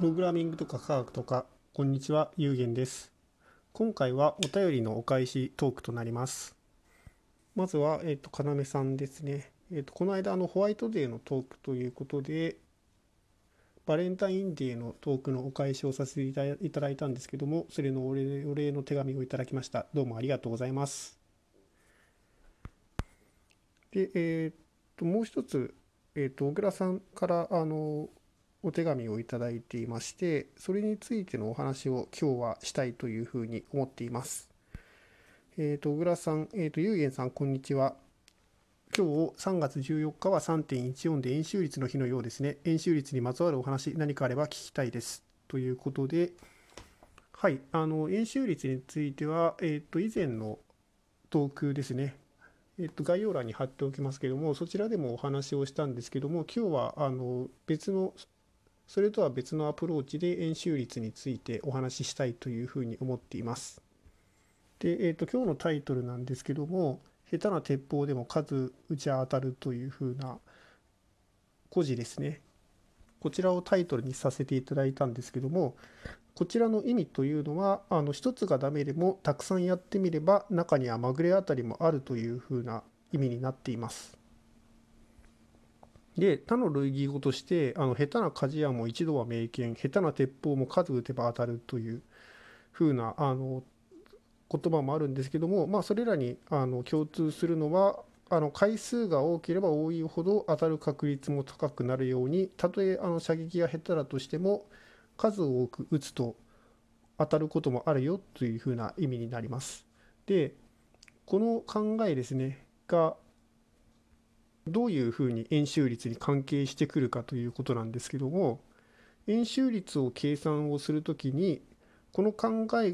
プログラミングとか科学とか、こんにちは、ゆうげんです。今回はお便りのお返しトークとなります。まずは、かなめさんですね。この間、ホワイトデーのトークということで、バレンタインデーのトークのお返しをさせていただいたんですけども、それのお礼の手紙をいただきました。どうもありがとうございます。で、もう一つ、小倉さんから、お手紙をいただいていまして、それについてのお話を今日はしたいというふうに思っています。小倉さん、ゆうげんさん、こんにちは。今日3月14日は 3.14 で円周率の日のようですね。円周率にまつわるお話、何かあれば聞きたいです。ということで、はい、円周率については、以前のトークですね。概要欄に貼っておきますけども、そちらでもお話をしたんですけども、今日はそれとは別のアプローチで円周率についてお話ししたいというふうに思っています。で、今日のタイトルなんですけども、下手な鉄砲でも数打ち当たるというふうな故事ですね。こちらをタイトルにさせていただいたんですけども、こちらの意味というのは、一つがダメでもたくさんやってみれば中にはまぐれあたりもあるというふうな意味になっています。で、他の類義語として、下手な鍛冶屋も一度は名剣、下手な鉄砲も数打てば当たるというふうな言葉もあるんですけども、まあ、それらに共通するのは、回数が多ければ多いほど当たる確率も高くなるように、たとえ射撃が下手だとしても、数を多く打つと当たることもあるよというふうな意味になります。で、この考えですね、が、どういうふうに円周率に関係してくるかということなんですけども、円周率を計算をするときにこの考え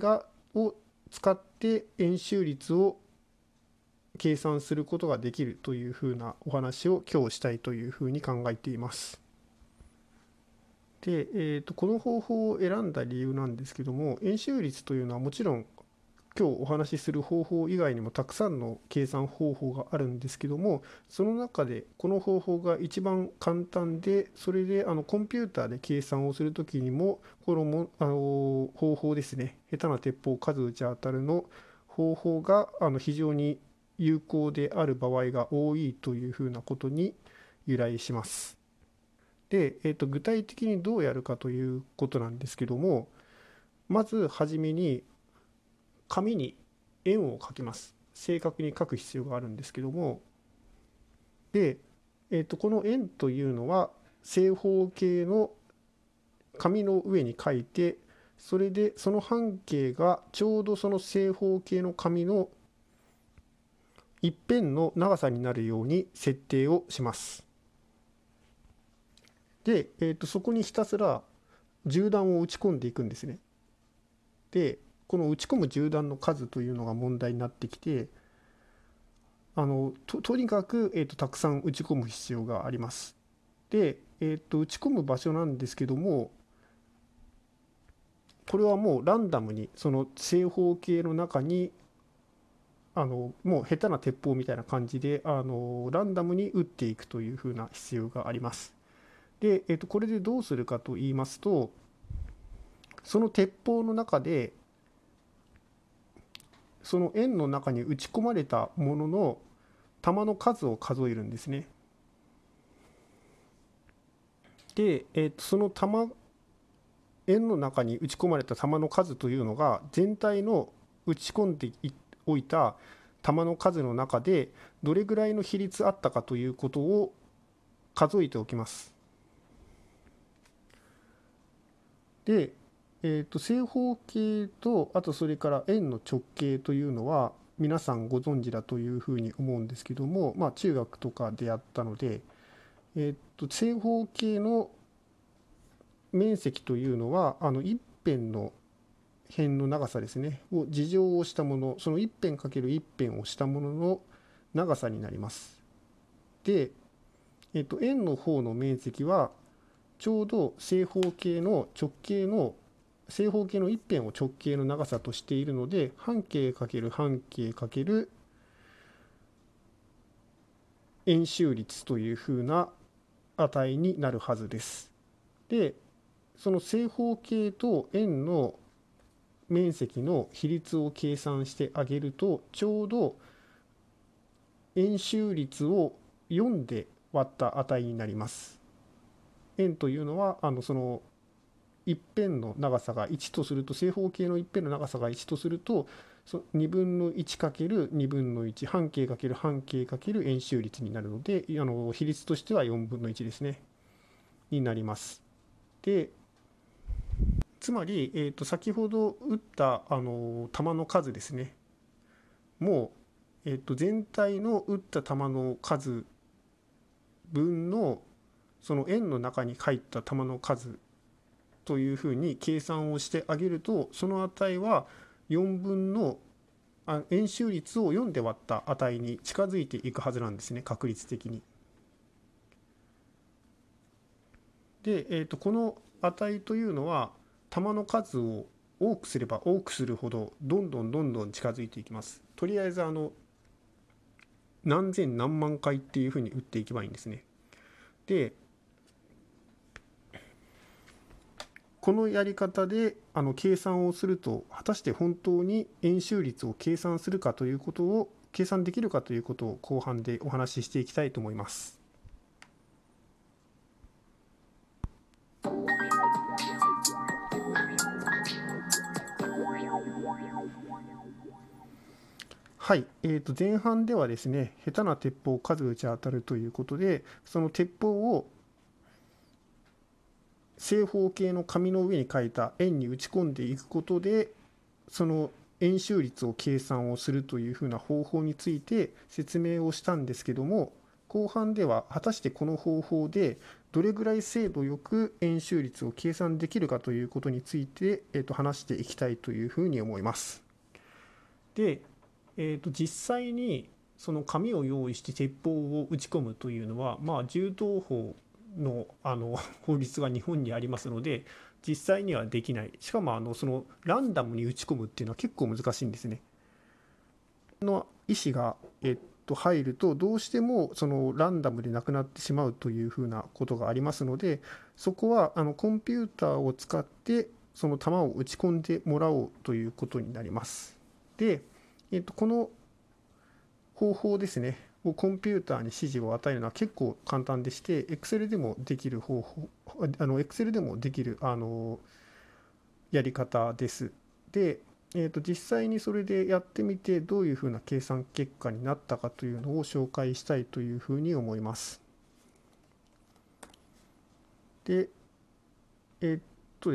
を使って円周率を計算することができるというふうなお話を今日したいというふうに考えています。で、この方法を選んだ理由なんですけども、円周率というのはもちろん今日お話しする方法以外にもたくさんの計算方法があるんですけども、その中でこの方法が一番簡単で、それでコンピューターで計算をするときにも、この方法ですね、下手な鉄砲数打ち当たるの方法が非常に有効である場合が多いというふうなことに由来します。で、具体的にどうやるかということなんですけども、まずはじめに、紙に円を描きます。正確に描く必要があるんですけども、で、この円というのは正方形の紙の上に描いて、それでその半径がちょうどその正方形の紙の一辺の長さになるように設定をします。で、そこにひたすら銃弾を打ち込んでいくんですね。で、この打ち込む銃弾の数というのが問題になってきて、とにかく、たくさん打ち込む必要があります。で、打ち込む場所なんですけども、これはもうランダムにその正方形の中にもう下手な鉄砲みたいな感じでランダムに打っていくというふうな必要があります。で、これでどうするかと言いますと、その鉄砲の中でその円の中に打ち込まれたものの弾の数を数えるんですね。で、その円の中に打ち込まれた弾の数というのが全体の打ち込んでおいた弾の数の中でどれぐらいの比率あったかということを数えておきます。で、正方形と、あとそれから円の直径というのは皆さんご存知だというふうに思うんですけども、まあ、中学とかでやったので、正方形の面積というのは一辺の辺の長さですねを事乗をしたもの、その一辺かける一辺をしたものの長さになります。で、円の方の面積はちょうど正方形の一辺を直径の長さとしているので、半径かける半径かける円周率というふうな値になるはずです。で、その正方形と円の面積の比率を計算してあげると、ちょうど円周率を4で割った値になります。円というのはその一辺の長さが1とすると、正方形の一辺の長さが1とすると、2分の1かける2分の1、半径かける半径かける円周率になるので、比率としては4分の1ですね、になります。で、つまり、先ほど打った球の数ですね、もう、全体の打った球の数分のその円の中に入った球の数というふうに計算をしてあげると、その値は4分の円周率を4で割った値に近づいていくはずなんですね、確率的に。で、この値というのは球の数を多くすれば多くするほどどんどん近づいていきます。とりあえず何千何万回っていうふうに打っていけばいいんですね。で、このやり方で計算をすると、果たして本当に円周率を計算するかということを計算できるかということを後半でお話ししていきたいと思います。はい、前半ではですね、下手な鉄砲を数打ち当たるということで、その鉄砲を正方形の紙の上に書いた円に打ち込んでいくことで、その円周率を計算をするというふうな方法について説明をしたんですけども、後半では果たしてこの方法でどれぐらい精度よく円周率を計算できるかということについて、話していきたいというふうに思います。で、実際にその紙を用意して鉄砲を打ち込むというのは、銃刀法の法律が日本にありますので、実際にはできない。しかもそのランダムに打ち込むっていうのは結構難しいんですね。の意思が、入るとどうしてもそのランダムでなくなってしまうというふうなことがありますので、そこはコンピューターを使ってその球を打ち込んでもらおうということになります。で、この方法ですね。コンピューターに指示を与えるのは結構簡単でして、Excel でもできる方法、Excel でもできるやり方です。で、実際にそれでやってみて、どういうふうな計算結果になったかというのを紹介したいというふうに思います。で、で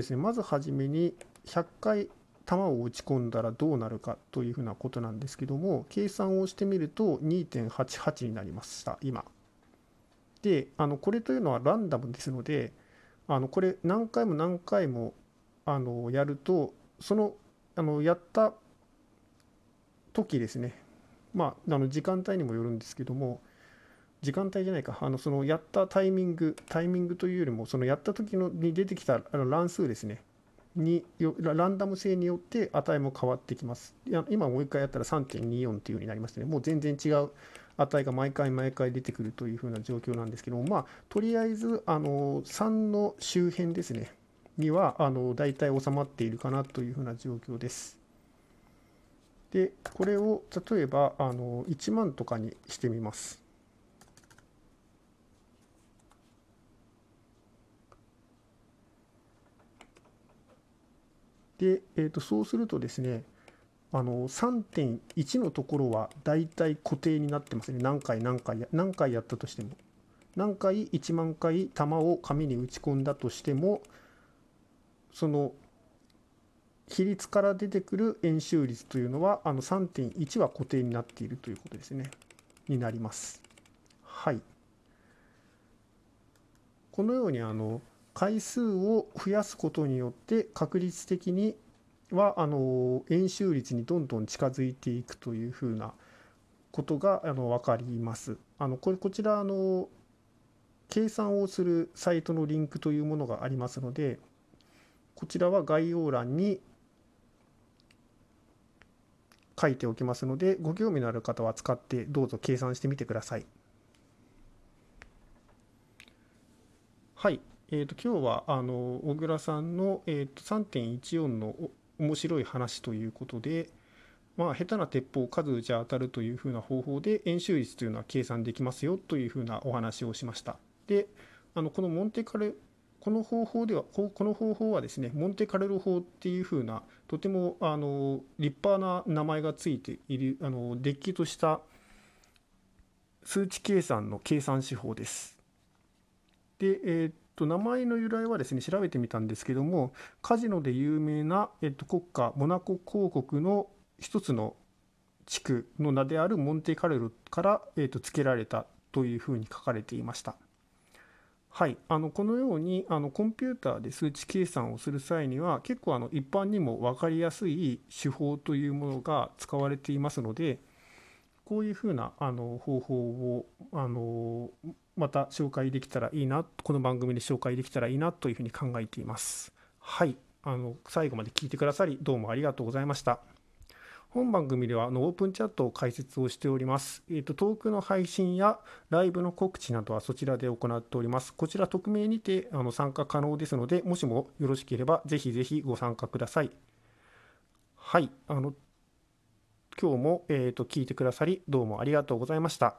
すね、まずはじめに100回球を打ち込んだらどうなるかというふうなことなんですけども、計算をしてみると 2.88 になりました今。で、これというのはランダムですので、これ何回も何回もやると、そのやった時ですね、時間帯にもよるんですけども、時間帯じゃないか、そのやったタイミングというよりも、そのやった時に出てきた乱数ですねにランダム性によって値も変わってきます。今もう一回やったら 3.24 というようになりましたね。もう全然違う値が毎回出てくるというふうな状況なんですけども、とりあえず3の周辺ですねには大体収まっているかなというふうな状況です。で、これを例えば1万とかにしてみます。で、そうするとですね、3.1 のところはだいたい固定になってますね。何回やったとしても、何回1万回球を紙に打ち込んだとしても、その比率から出てくる円周率というのは 3.1 は固定になっているということですねになります。はい。このように回数を増やすことによって確率的には円周率にどん近づいていくというふうなことが分かります。こちら計算をするサイトのリンクというものがありますので、こちらは概要欄に書いておきますので、ご興味のある方は使ってどうぞ計算してみてください。はい。今日は小倉さんの、3.14 の面白い話ということで、まあ、下手な鉄砲数じゃ当たるというふうな方法で円周率というのは計算できますよというふうなお話をしました。で、このモンテカルこの方法はですね、モンテカルロ法っていうふうなとても立派な名前がついているれっきとした数値計算の計算手法です。で、名前の由来はですね、調べてみたんですけども、カジノで有名な、国家モナコ公国の一つの地区の名であるモンテカルロから、付けられたというふうに書かれていました。はい、このようにコンピューターで数値計算をする際には結構一般にも分かりやすい手法というものが使われていますので、こういうふうな方法をまた紹介できたらいいな、この番組で紹介できたらいいなというふうに考えています。はい、最後まで聞いてくださりどうもありがとうございました。本番組ではオープンチャットを開設をしております。トークの配信やライブの告知などはそちらで行っております。こちら匿名にて参加可能ですので、もしもよろしければぜひぜひご参加ください。はい、今日も聞いてくださりどうもありがとうございました。